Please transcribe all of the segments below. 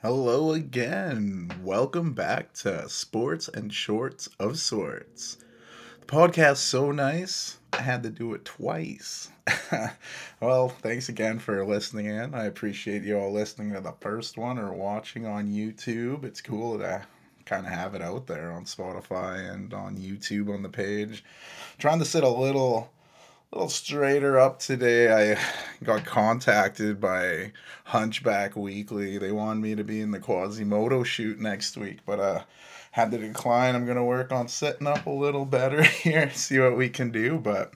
Hello again. Welcome back to Sports and Shorts of Sorts. The podcast's so nice, I had to do it twice. Well, thanks again for listening in. I appreciate you all listening to the first one or watching on YouTube. It's cool to kind of have it out there on Spotify and on YouTube on the page. Trying to sit a little straighter up today. I got contacted by Hunchback Weekly. They wanted me to be in the Quasimodo shoot next week, but had to decline. I'm going to work on setting up a little better here, see what we can do. But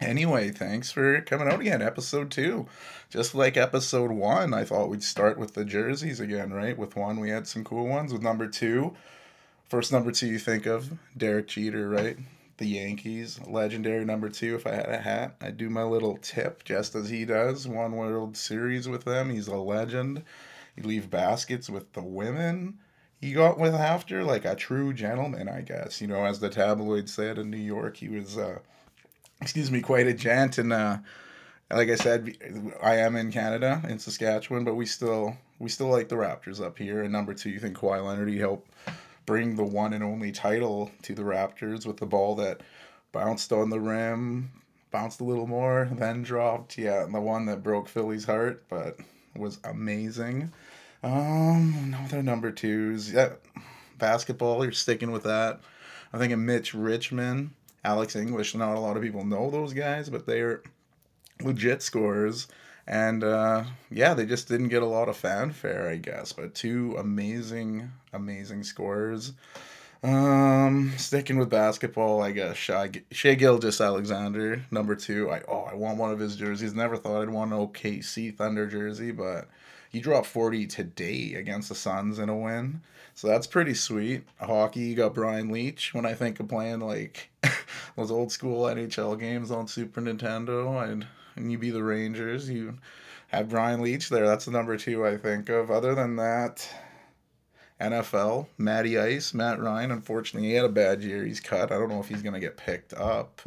anyway, thanks for coming out again. Episode 2. Just like episode 1, I thought we'd start with the jerseys again, right? With 1, we had some cool ones. With number 2, first number 2 you think of, Derek Jeter, right? The Yankees, legendary number 2. If I had a hat, I'd do my little tip just as he does. Won World Series with them. He's a legend. He'd leave baskets with the women he got with after, like a true gentleman, I guess. You know, as the tabloid said in New York, he was... quite a gent, and like I said, I am in Canada, in Saskatchewan, but we still like the Raptors up here. And number 2, you think Kawhi Leonard, he helped bring the one and only title to the Raptors with the ball that bounced on the rim, bounced a little more, then dropped, and the one that broke Philly's heart, but was amazing. They're number 2s. Yeah, basketball, you're sticking with that. I think of Mitch Richmond, Alex English. Not a lot of people know those guys, but they are legit scorers. And, they just didn't get a lot of fanfare, I guess. But 2 amazing, amazing scorers. Sticking with basketball, I guess, Shai Gilgeous-Alexander, number 2. I want one of his jerseys. Never thought I'd want an OKC Thunder jersey, but he dropped 40 today against the Suns in a win. So that's pretty sweet. Hockey, you got Brian Leetch. When I think of playing, like, those old-school NHL games on Super Nintendo, and you be the Rangers, you have Brian Leetch there. That's the number 2 I think of. Other than that, NFL, Matty Ice, Matt Ryan. Unfortunately, he had a bad year. He's cut. I don't know if he's going to get picked up.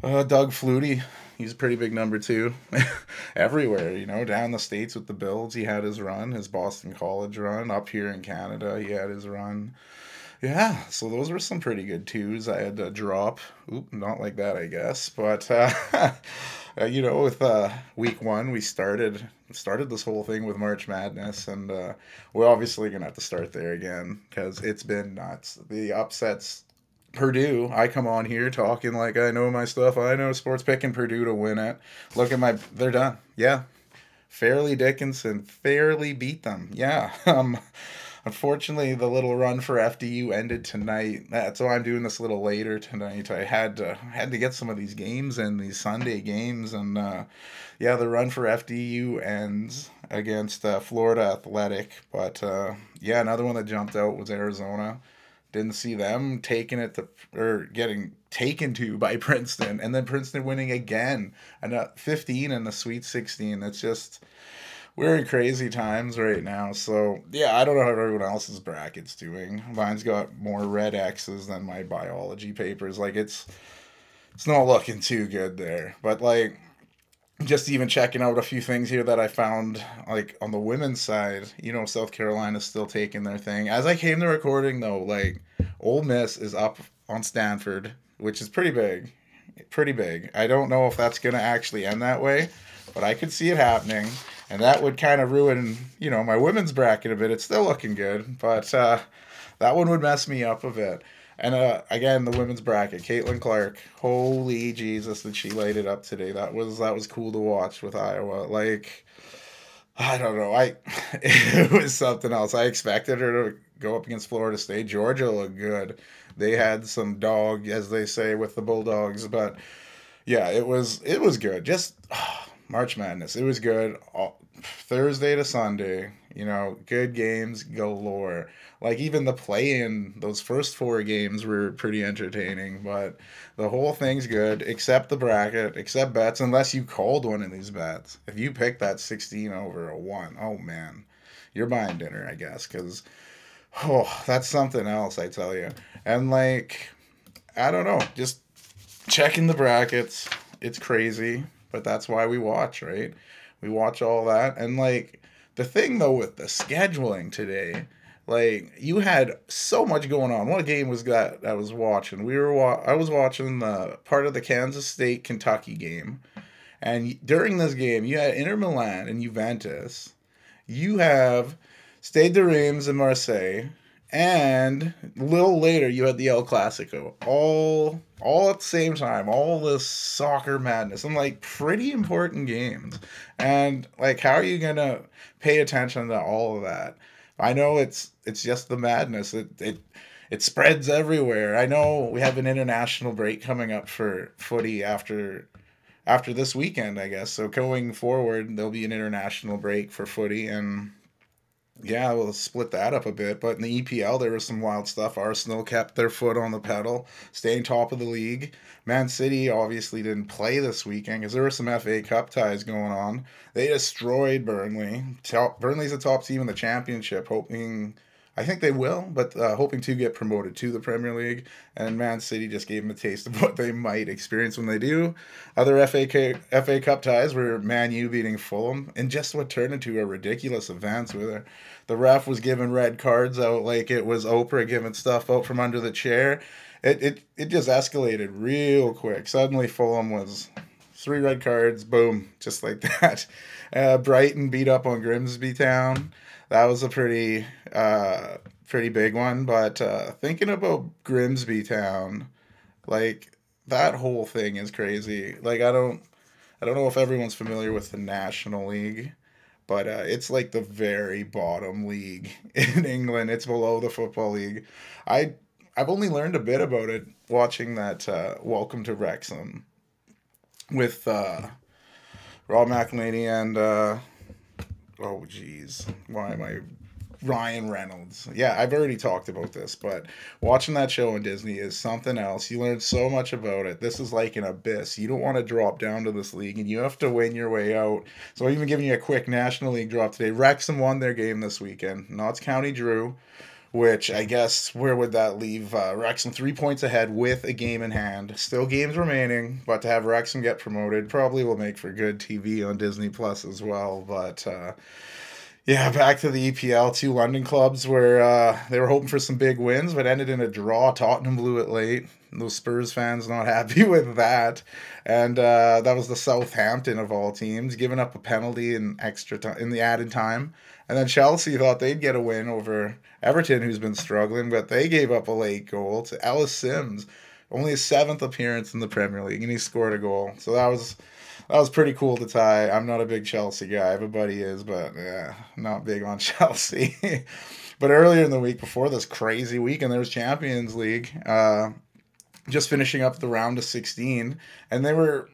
Doug Flutie, he's a pretty big number 2 everywhere, you know, down the States with the Bills, he had his run, his Boston College run, up here in Canada, he had his run. Yeah, so those were some pretty good 2s I had to drop. Oop, not like that, I guess, but, you know, with week 1, we started this whole thing with March Madness, and we're obviously going to have to start there again, because it's been nuts. The upsets... Purdue, I come on here talking like I know my stuff. I know sports, picking Purdue to win it. Look at they're done. Yeah. Fairleigh Dickinson fairly beat them. Yeah. Unfortunately, the little run for FDU ended tonight. That's why I'm doing this a little later tonight. I had to get some of these games in, these Sunday games. And, the run for FDU ends against Florida Atlantic. But, another one that jumped out was Arizona. Didn't see them getting taken to by Princeton, and then Princeton winning again, and 15 in the Sweet 16. That's just, we're in crazy times right now. So I don't know how everyone else's bracket's doing. Mine's got more red X's than my biology papers. Like it's not looking too good there. But like, just even checking out a few things here that I found, like, on the women's side, you know, South Carolina's still taking their thing. As I came to recording, though, like, Ole Miss is up on Stanford, which is pretty big. Pretty big. I don't know if that's going to actually end that way, but I could see it happening, and that would kind of ruin, you know, my women's bracket a bit. It's still looking good, but that one would mess me up a bit. And, again, the women's bracket, Caitlin Clark, holy Jesus, that she light it up today. That was cool to watch with Iowa. Like, I don't know. It was something else. I expected her to go up against Florida State. Georgia looked good. They had some dog, as they say, with the Bulldogs. But, yeah, it was good. Just March Madness. It was good. Thursday to Sunday, you know, good games galore. Like, even the play-in, those first 4 games were pretty entertaining, but the whole thing's good, except the bracket, except bets, unless you called one of these bets. If you picked that 16 over a 1, oh, man, you're buying dinner, I guess, because, that's something else, I tell you. And, like, I don't know. Just checking the brackets. It's crazy, but that's why we watch, right? We watch all that. And, like, the thing, though, with the scheduling today, like, you had so much going on. What game was that I was watching? I was watching the part of the Kansas State-Kentucky game. And during this game, you had Inter Milan and Juventus. You have Stade de Reims and Marseille. And a little later, you had the El Clasico. All at the same time. All this soccer madness. And, like, pretty important games. And, like, how are you going to pay attention to all of that? I know it's just the madness. It spreads everywhere. I know we have an international break coming up for footy after this weekend, I guess. So going forward, there'll be an international break for footy. And, yeah, we'll split that up a bit. But in the EPL, there was some wild stuff. Arsenal kept their foot on the pedal, staying top of the league. Man City obviously didn't play this weekend because there were some FA Cup ties going on. They destroyed Burnley. Burnley's the top team in the championship, I think they will, but hoping to get promoted to the Premier League. And Man City just gave them a taste of what they might experience when they do. Other FA Cup ties were Man U beating Fulham, and just what turned into a ridiculous event where the ref was giving red cards out like it was Oprah giving stuff out from under the chair. It just escalated real quick. Suddenly Fulham was 3 red cards, boom, just like that. Brighton beat up on Grimsby Town. That was a pretty big one, but thinking about Grimsby Town, like, that whole thing is crazy. Like, I don't know if everyone's familiar with the National League, but it's like the very bottom league in England. It's below the Football League. I've only learned a bit about it watching that Welcome to Wrexham with Rob McElhenney and... Ryan Reynolds. Yeah, I've already talked about this, but watching that show on Disney is something else. You learn so much about it. This is like an abyss. You don't want to drop down to this league, and you have to win your way out. So I'm even giving you a quick National League drop today. Wrexham won their game this weekend. Notts County drew, which I guess, where would that leave Wrexham? 3 points ahead with a game in hand. Still games remaining, but to have Wrexham get promoted probably will make for good TV on Disney Plus as well. But, yeah, back to the EPL. 2 London clubs where they were hoping for some big wins, but ended in a draw. Tottenham blew it late. Those Spurs fans not happy with that. And that was the Southampton of all teams, giving up a penalty in extra time, in the added time. And then Chelsea thought they'd get a win over Everton, who's been struggling, but they gave up a late goal to Ellis Sims. Only his 7th appearance in the Premier League, and he scored a goal. So that was pretty cool to tie. I'm not a big Chelsea guy. Everybody is, but yeah, not big on Chelsea. But earlier in the week, before this crazy weekend, there was Champions League, just finishing up the round of 16, and they weren't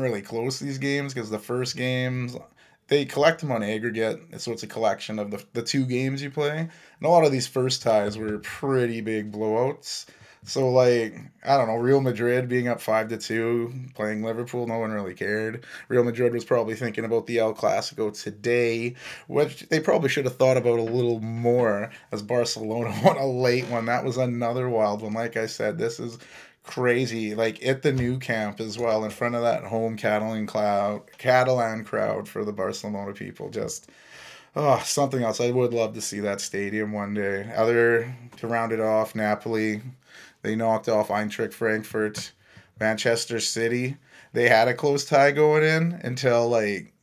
really close, these games, because the first games... They collect them on aggregate, so it's a collection of the 2 games you play. And a lot of these first ties were pretty big blowouts. So, like, I don't know, Real Madrid being up 5-2, playing Liverpool, no one really cared. Real Madrid was probably thinking about the El Clasico today, which they probably should have thought about a little more, as Barcelona won a late one. That was another wild one. Like I said, this is... crazy, like at the new camp as well, in front of that home Catalan crowd for the Barcelona people. Just something else. I would love to see that stadium one day. Other to round it off, Napoli, they knocked off Eintracht Frankfurt. Manchester City, they had a close tie going in until like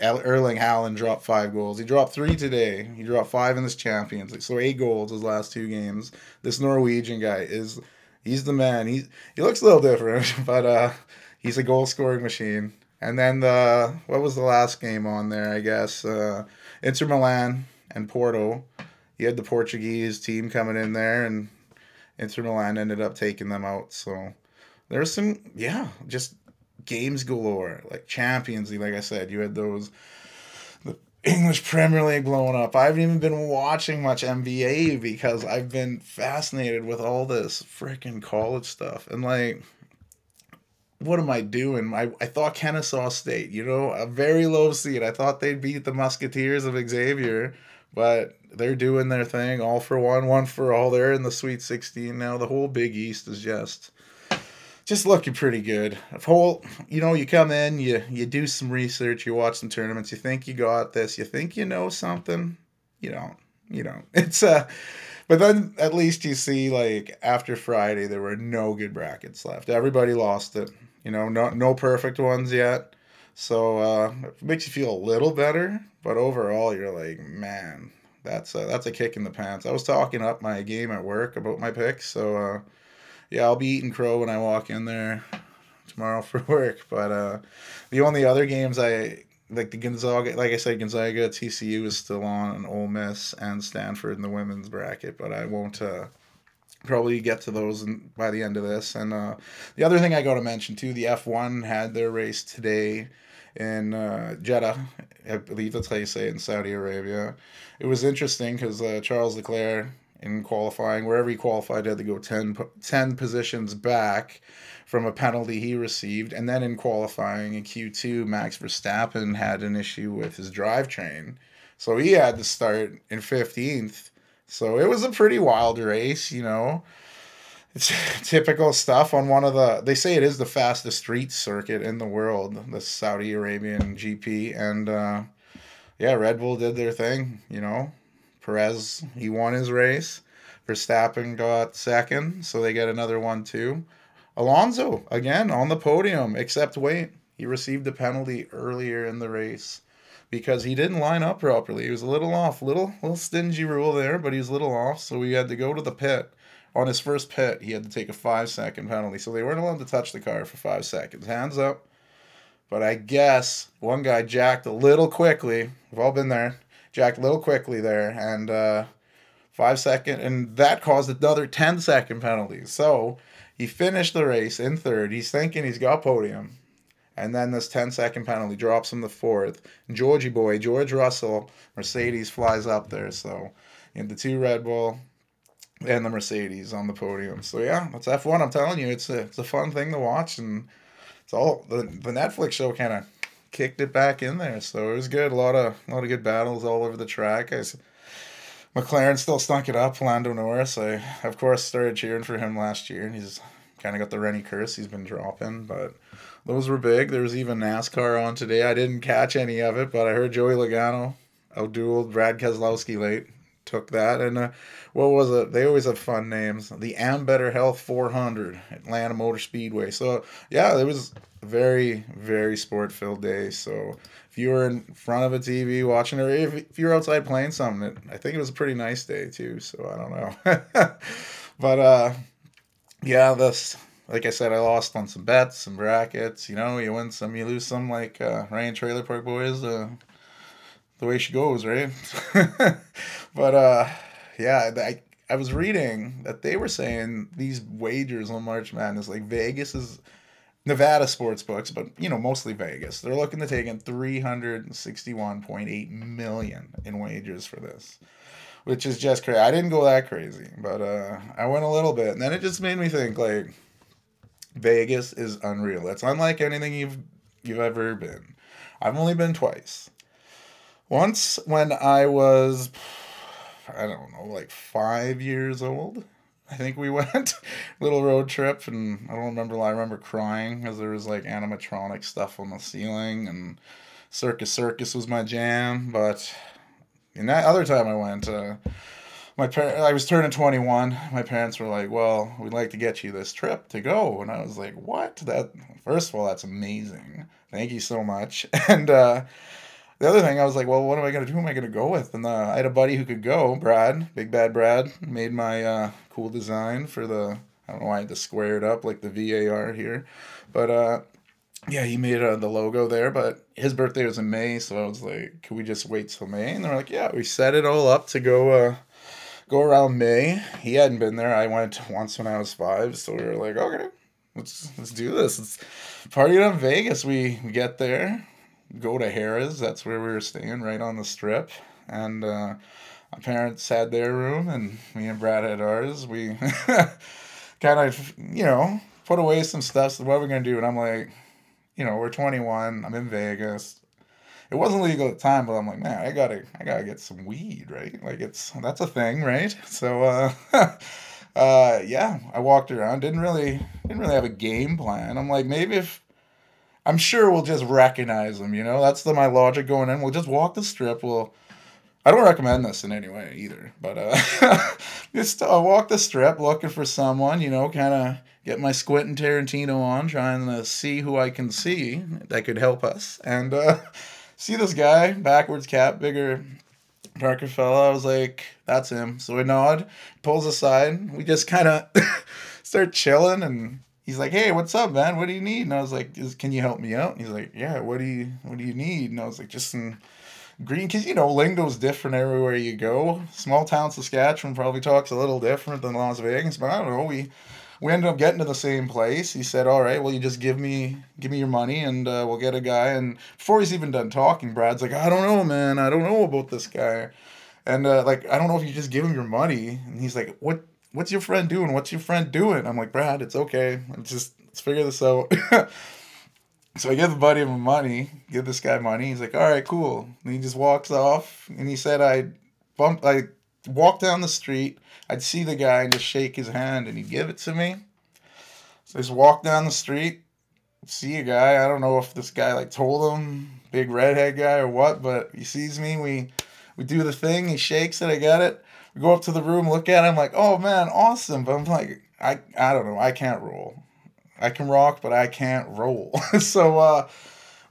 Erling Haaland dropped 5 goals. He dropped 3 today. He dropped 5 in this Champions League. So 8 goals his last 2 games. This Norwegian guy is. He's the man. He looks a little different, but he's a goal-scoring machine. And then what was the last game on there, I guess? Inter Milan and Porto. You had the Portuguese team coming in there, and Inter Milan ended up taking them out. So there's some, just games galore. Like Champions League, like I said, you had those... English Premier League blowing up. I haven't even been watching much NBA because I've been fascinated with all this freaking college stuff. And, like, what am I doing? I thought Kennesaw State, a very low seed. I thought they'd beat the Musketeers of Xavier. But they're doing their thing, all for one, one for all. They're in the Sweet 16 now. The whole Big East is just looking pretty good. You know, you come in, you do some research, you watch some tournaments, you think you got this, you think you know something, you don't. But then at least you see, like, after Friday, there were no good brackets left. Everybody lost it. You know, no perfect ones yet. So it makes you feel a little better, but overall you're like, man, that's a kick in the pants. I was talking up my game at work about my picks, so yeah, I'll be eating crow when I walk in there tomorrow for work. But the only other games Gonzaga, TCU is still on, and Ole Miss and Stanford in the women's bracket, but I won't. Probably get to those by the end of this. And the other thing I got to mention, too, the F1 had their race today in Jeddah. I believe that's how you say it, in Saudi Arabia. It was interesting because Charles Leclerc, in qualifying, wherever he qualified, had to go 10 positions back from a penalty he received. And then in qualifying in Q2, Max Verstappen had an issue with his drivetrain. So he had to start in 15th. So it was a pretty wild race, you know. It's typical stuff on they say it is the fastest street circuit in the world, the Saudi Arabian GP. And, yeah, Red Bull did their thing, you know. Perez, he won his race. Verstappen got second, so they get another one, too. Alonso, again, on the podium, except wait, he received a penalty earlier in the race, because he didn't line up properly. He was a little off. Little stingy rule there, but he was a little off, so he had to go to the pit. On his first pit, he had to take a 5-second penalty, so they weren't allowed to touch the car for 5 seconds. Hands up. But I guess one guy jacked a little quickly. We've all been there. Jacked a little quickly there, and 5 second, and that caused another 10-second penalty. So he finished the race in third. He's thinking he's got podium. And then this 10-second penalty drops him to fourth. Georgie boy, George Russell, Mercedes flies up there. So, and the two Red Bull and the Mercedes on the podium. So, yeah, that's F1. I'm telling you, it's a fun thing to watch. And it's all the Netflix show kind of kicked it back in there. So it was good. A lot of good battles all over the track. McLaren still stunk it up. Lando Norris, I, of course, started cheering for him last year. And he's kind of got the Rennie curse. He's been dropping, but those were big. There was even NASCAR on today. I didn't catch any of it, but I heard Joey Logano outdueled Brad Keselowski late. Took that. And what was it? They always have fun names. The Ambetter Health 400, Atlanta Motor Speedway. So, yeah, it was a very, very sport-filled day. So if you were in front of a TV watching it, or if you were outside playing something, I think it was a pretty nice day, too. So I don't know. But, yeah, this... Like I said, I lost on some bets, some brackets. You know, you win some, you lose some, like Ryan Trailer Park Boys, the way she goes, right? But, yeah, I was reading that they were saying these wagers on March Madness, like Vegas is Nevada sports books, but, you know, mostly Vegas. They're looking to take in $361.8 million in wagers for this, which is just crazy. I didn't go that crazy, but I went a little bit. And then it just made me think, like, Vegas is unreal. It's unlike anything you've ever been. I've only been twice. Once when I was, I don't know, like 5 years old, I think we went. Little road trip, and I don't remember. I remember crying because there was like animatronic stuff on the ceiling, and Circus was my jam. But in that other time I went, I was turning 21. My parents were like, well, we'd like to get you this trip to go. And I was like, what? First of all, that's amazing. Thank you so much. And the other thing, I was like, well, what am I going to do? Who am I going to go with? And I had a buddy who could go, Brad, Big Bad Brad, made my cool design for the, I don't know why I had to square it up like the VAR here. But yeah, he made the logo there, but his birthday was in May. So I was like, can we just wait till May? And they were like, yeah, we set it all up to go around May. He hadn't been there. I went once when I was 5, so we were like, okay, let's do this. Let's party in Vegas. We get there, go to Harrah's. That's where we were staying, right on the strip. And my parents had their room, and me and Brad had ours. We kind of, you know, put away some stuff. So what are we going to do? And I'm like, you know, we're 21. I'm in Vegas. It wasn't legal at the time, but I'm like, man, I gotta get some weed, right? Like that's a thing, right? So yeah, I walked around, didn't really have a game plan. I'm like, maybe if I'm sure we'll just recognize them, you know? That's my logic going in. We'll just walk the strip. I don't recommend this in any way either, but just walk the strip looking for someone, you know, kind of get my Quentin Tarantino on, trying to see who I can see that could help us. And see this guy, backwards cap, bigger, darker fella. I was like, that's him. So we nod, pulls aside. We just kind of start chilling, and he's like, hey, what's up, man? What do you need? And I was like, can you help me out? And he's like, yeah, what do you need? And I was like, just some... green, because, you know, lingo's different everywhere you go. Small town Saskatchewan probably talks a little different than Las Vegas, but I don't know. We ended up getting to the same place. He said, all right, well, you just give me your money, and we'll get a guy. And before he's even done talking, Brad's like, I don't know, man. I don't know about this guy. And, like, I don't know if you just give him your money. And he's like, what's your friend doing? What's your friend doing? I'm like, Brad, it's okay. Let's figure this out. So I give the buddy my money, give this guy money. He's like, all right, cool. And he just walks off. And he said, I walked down the street. I'd see the guy and just shake his hand, and he'd give it to me. So I just walk down the street, see a guy. I don't know if this guy, like, told him, big redhead guy or what, but he sees me. We do the thing. He shakes it. I got it. We go up to the room, look at him, like, oh, man, awesome. But I'm like, I don't know. I can't roll. I can rock, but I can't roll. So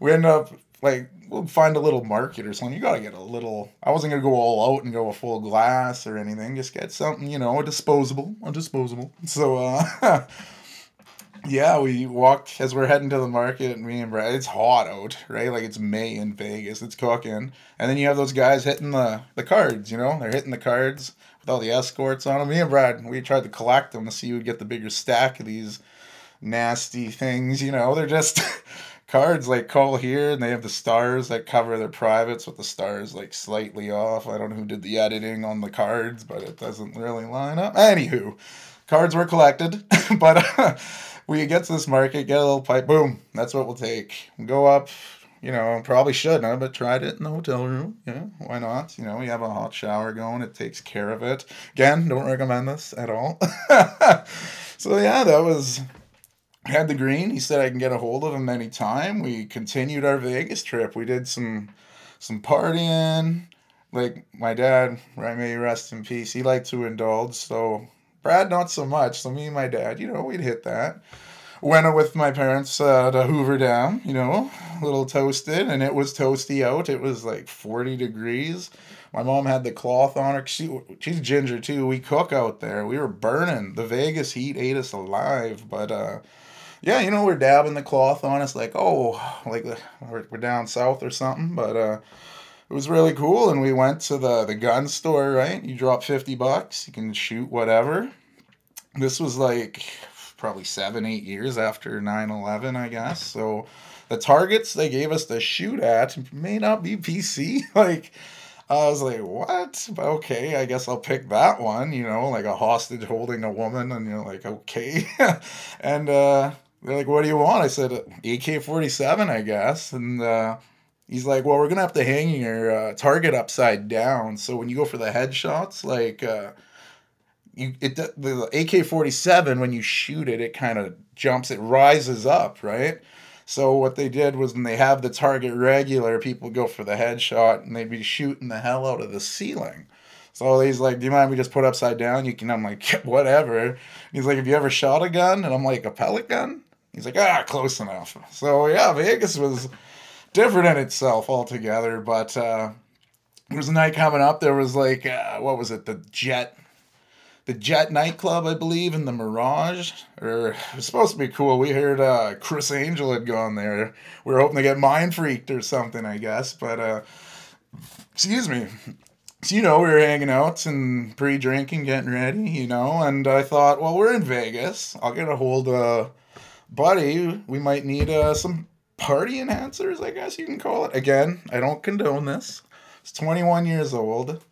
we end up, like, we'll find a little market or something. You got to get a little... I wasn't going to go all out and go a full glass or anything. Just get something, you know, a disposable. So, yeah, we walked as we're heading to the market, and me and Brad... It's hot out, right? Like, it's May in Vegas. It's cooking. And then you have those guys hitting the cards, you know? They're hitting the cards with all the escorts on them. Me and Brad, we tried to collect them to see who would get the bigger stack of these... nasty things, you know. They're just cards, like, call here, and they have the stars that cover their privates with the stars, like, slightly off. I don't know who did the editing on the cards, but it doesn't really line up. Anywho, cards were collected, but we get to this market, get a little pipe, boom, that's what we'll take. We go up, you know, probably shouldn't have, but tried it in the hotel room. Yeah, why not? You know, we have a hot shower going. It takes care of it. Again, don't recommend this at all. So, yeah, that was... I had the green. He said I can get a hold of him anytime. We continued our Vegas trip. We did some partying. Like, my dad, right, may he rest in peace, he liked to indulge. So Brad, not so much. So me and my dad, you know, we'd hit that. Went with my parents to Hoover Dam, you know, a little toasted, and it was toasty out. It was like 40 degrees. My mom had the cloth on her. She's ginger, too. We cook out there. We were burning. The Vegas heat ate us alive, but... yeah, you know, we're dabbing the cloth on us, like, oh, like, we're down south or something, but it was really cool, and we went to the gun store, right? You drop $50, you can shoot whatever. This was, like, probably 7-8 years after 9/11, I guess, so the targets they gave us to shoot at may not be PC, like... I was like, what? Okay, I guess I'll pick that one, you know, like a hostage holding a woman, and you're like, okay. And they're like, what do you want? I said, AK-47, I guess. And he's like, well, we're going to have to hang your target upside down. So when you go for the headshots, like, the AK-47, when you shoot it, it kind of jumps, it rises up, right? So what they did was, when they have the target regular, people go for the headshot, and they'd be shooting the hell out of the ceiling. So he's like, do you mind if we just put upside down? You can. I'm like, whatever. He's like, have you ever shot a gun? And I'm like, a pellet gun? He's like, close enough. So yeah, Vegas was different in itself altogether. But there was a night coming up. There was like, what was it? The Jet nightclub, I believe, in the Mirage. Or, it was supposed to be cool. We heard Chris Angel had gone there. We were hoping to get mind freaked or something, I guess. But, excuse me. So, you know, we were hanging out and pre-drinking, getting ready, you know. And I thought, well, we're in Vegas. I'll get a hold of buddy. We might need some party enhancers, I guess you can call it. Again, I don't condone this. It's 21 years old.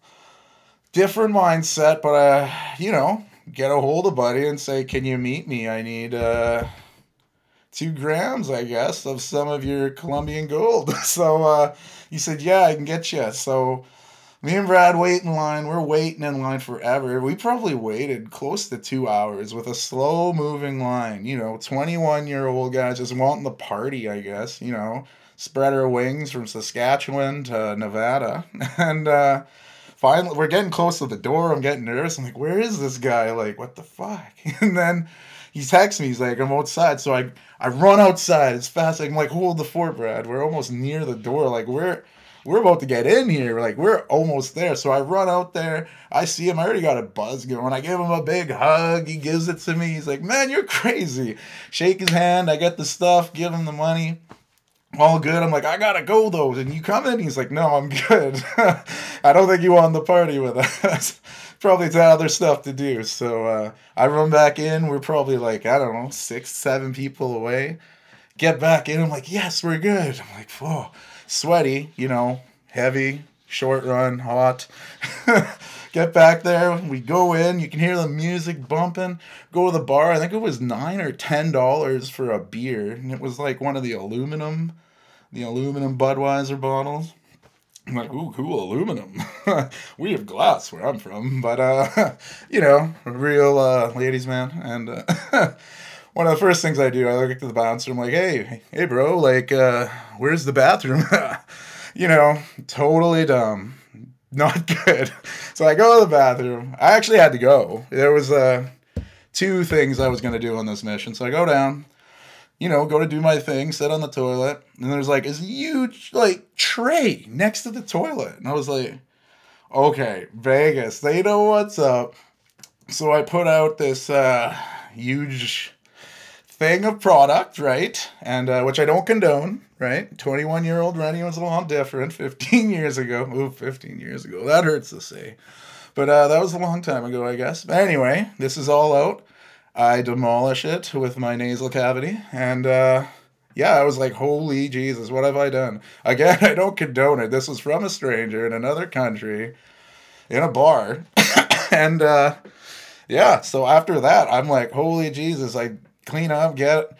Different mindset, but, you know, get a hold of buddy and say, can you meet me? I need 2 grams, I guess, of some of your Colombian gold. So he said, yeah, I can get you. So me and Brad wait in line. We're waiting in line forever. We probably waited close to 2 hours with a slow-moving line. You know, 21-year-old guy just wanting the party, I guess, you know. Spread our wings from Saskatchewan to Nevada. And finally, we're getting close to the door. I'm getting nervous. I'm like, where is this guy? Like, what the fuck? And then he texts me. He's like, I'm outside. So I run outside as fast as I'm like, hold the fort, Brad. We're almost near the door. Like, we're about to get in here. Like, we're almost there. So I run out there. I see him. I already got a buzz going. I give him a big hug. He gives it to me. He's like, man, you're crazy. Shake his hand. I get the stuff. Give him the money. All good. I'm like, I gotta go though. And you come in? He's like, no, I'm good. I don't think you want the party with us. Probably had other stuff to do. So I run back in. We're probably like, I don't know, 6, 7 people away. Get back in. I'm like, yes, we're good. I'm like, whoa, sweaty, you know, heavy, short run, hot. Get back there. We go in. You can hear the music bumping. Go to the bar. I think it was $9 or $10 for a beer. And it was like one of the aluminum Budweiser bottles. I'm like, ooh, cool, aluminum. We have glass where I'm from. But, you know, a real ladies man. And one of the first things I do, I look at the bouncer. I'm like, hey, bro, like, where's the bathroom? You know, totally dumb. Not good. So I go to the bathroom. I actually had to go. There was 2 things I was going to do on this mission. So I go down, you know, go to do my thing, sit on the toilet. And there's like this huge, like, tray next to the toilet. And I was like, okay, Vegas, they know what's up. So I put out this huge thing of product, right? And which I don't condone, right? 21-year-old Rennie was a lot different 15 years ago. Ooh, 15 years ago. That hurts to say. But that was a long time ago, I guess. But anyway, this is all out. I demolish it with my nasal cavity. And yeah, I was like, holy Jesus, what have I done? Again, I don't condone it. This was from a stranger in another country in a bar. And yeah, so after that, I'm like, holy Jesus, I clean up, get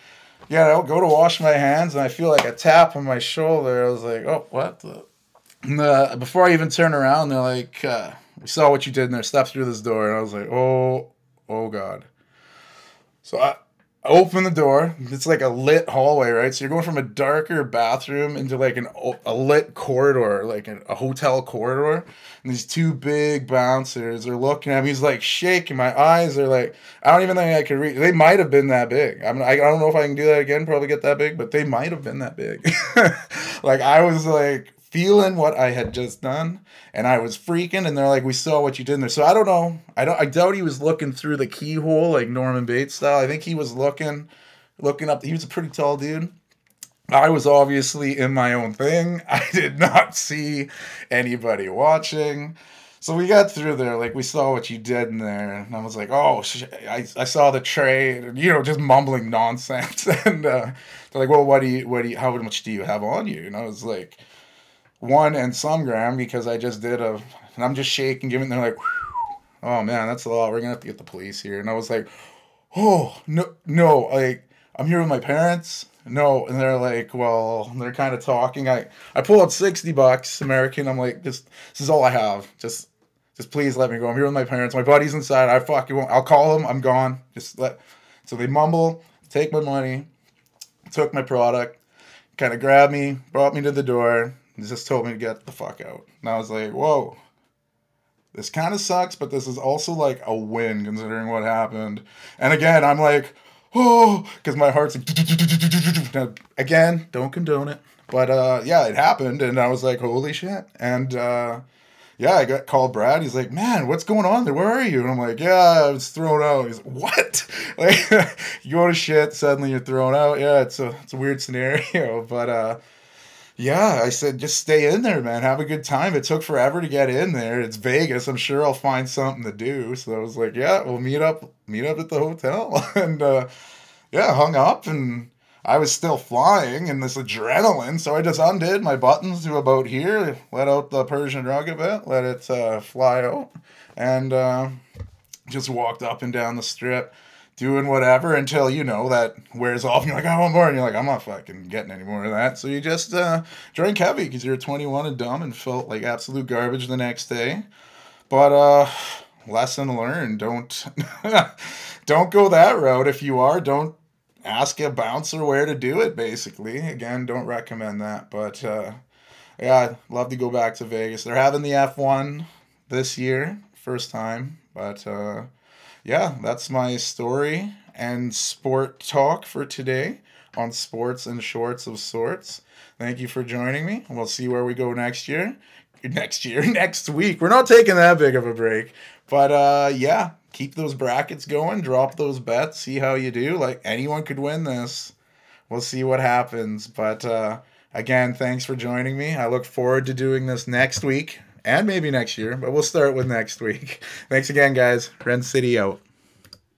out, go to wash my hands, and I feel like a tap on my shoulder. I was like, oh, what the? And, before I even turn around, they're like, we saw what you did in there, stepped through this door. And I was like, oh God. So I open the door. It's like a lit hallway, right? So you're going from a darker bathroom into like a lit corridor, like a hotel corridor. And these 2 big bouncers are looking at me. He's like shaking. My eyes are like, I don't even think I could read. They might have been that big. I don't know if I can do that again, probably get that big, but they might have been that big. Like I was like feeling what I had just done, and I was freaking, and they're like, we saw what you did in there. So I don't know. I doubt he was looking through the keyhole like Norman Bates style. I think he was looking up. He was a pretty tall dude. I was obviously in my own thing. I did not see anybody watching. So we got through there, like, we saw what you did in there, and I was like, oh, I saw the tray, and, you know, just mumbling nonsense, and they're like, well, how much do you have on you? And I was like, 1 and some gram, because I just did and I'm just shaking, giving, they're like, oh man, that's a lot, we're gonna have to get the police here. And I was like, oh, no, like, I'm here with my parents, no. And they're like, well, they're kind of talking, I pull out $60 American, I'm like, this is all I have, just please let me go, I'm here with my parents, my buddy's inside, I fucking won't, I'll call them, I'm gone, so they mumble, take my money, took my product, kind of grabbed me, brought me to the door, just told me to get the fuck out. And I was like, whoa, this kind of sucks, but this is also like a win considering what happened. And again, I'm like, oh, because my heart's like, again, don't condone it. But yeah, it happened. And I was like, holy shit. And yeah, I got called Brad. He's like, man, what's going on there? Where are you? And I'm like, yeah, I was thrown out. He's like, what? Like, you go to shit, suddenly you're thrown out. Yeah, it's a weird scenario. But yeah, I said, just stay in there, man. Have a good time. It took forever to get in there. It's Vegas. I'm sure I'll find something to do. So I was like, yeah, we'll meet up at the hotel. And yeah, hung up, and I was still flying in this adrenaline. So I just undid my buttons to about here, let out the Persian rug a bit, let it fly out, and just walked up and down the strip. doing whatever until, you know, that wears off. And you're like, I want more. And you're like, I'm not fucking getting any more of that. So you just drank heavy because you were 21 and dumb and felt like absolute garbage the next day. But lesson learned. Don't go that route. If you are, don't ask a bouncer where to do it, basically. Again, don't recommend that. But, yeah, I'd love to go back to Vegas. They're having the F1 this year. First time. But, yeah, that's my story and sport talk for today on Sports and Shorts of Sorts. Thank you for joining me. We'll see where we go next year. Next week. We're not taking that big of a break. But, yeah, keep those brackets going. Drop those bets. See how you do. Like, anyone could win this. We'll see what happens. But, again, thanks for joining me. I look forward to doing this next week. And maybe next year, but we'll start with next week. Thanks again, guys. Ren City out.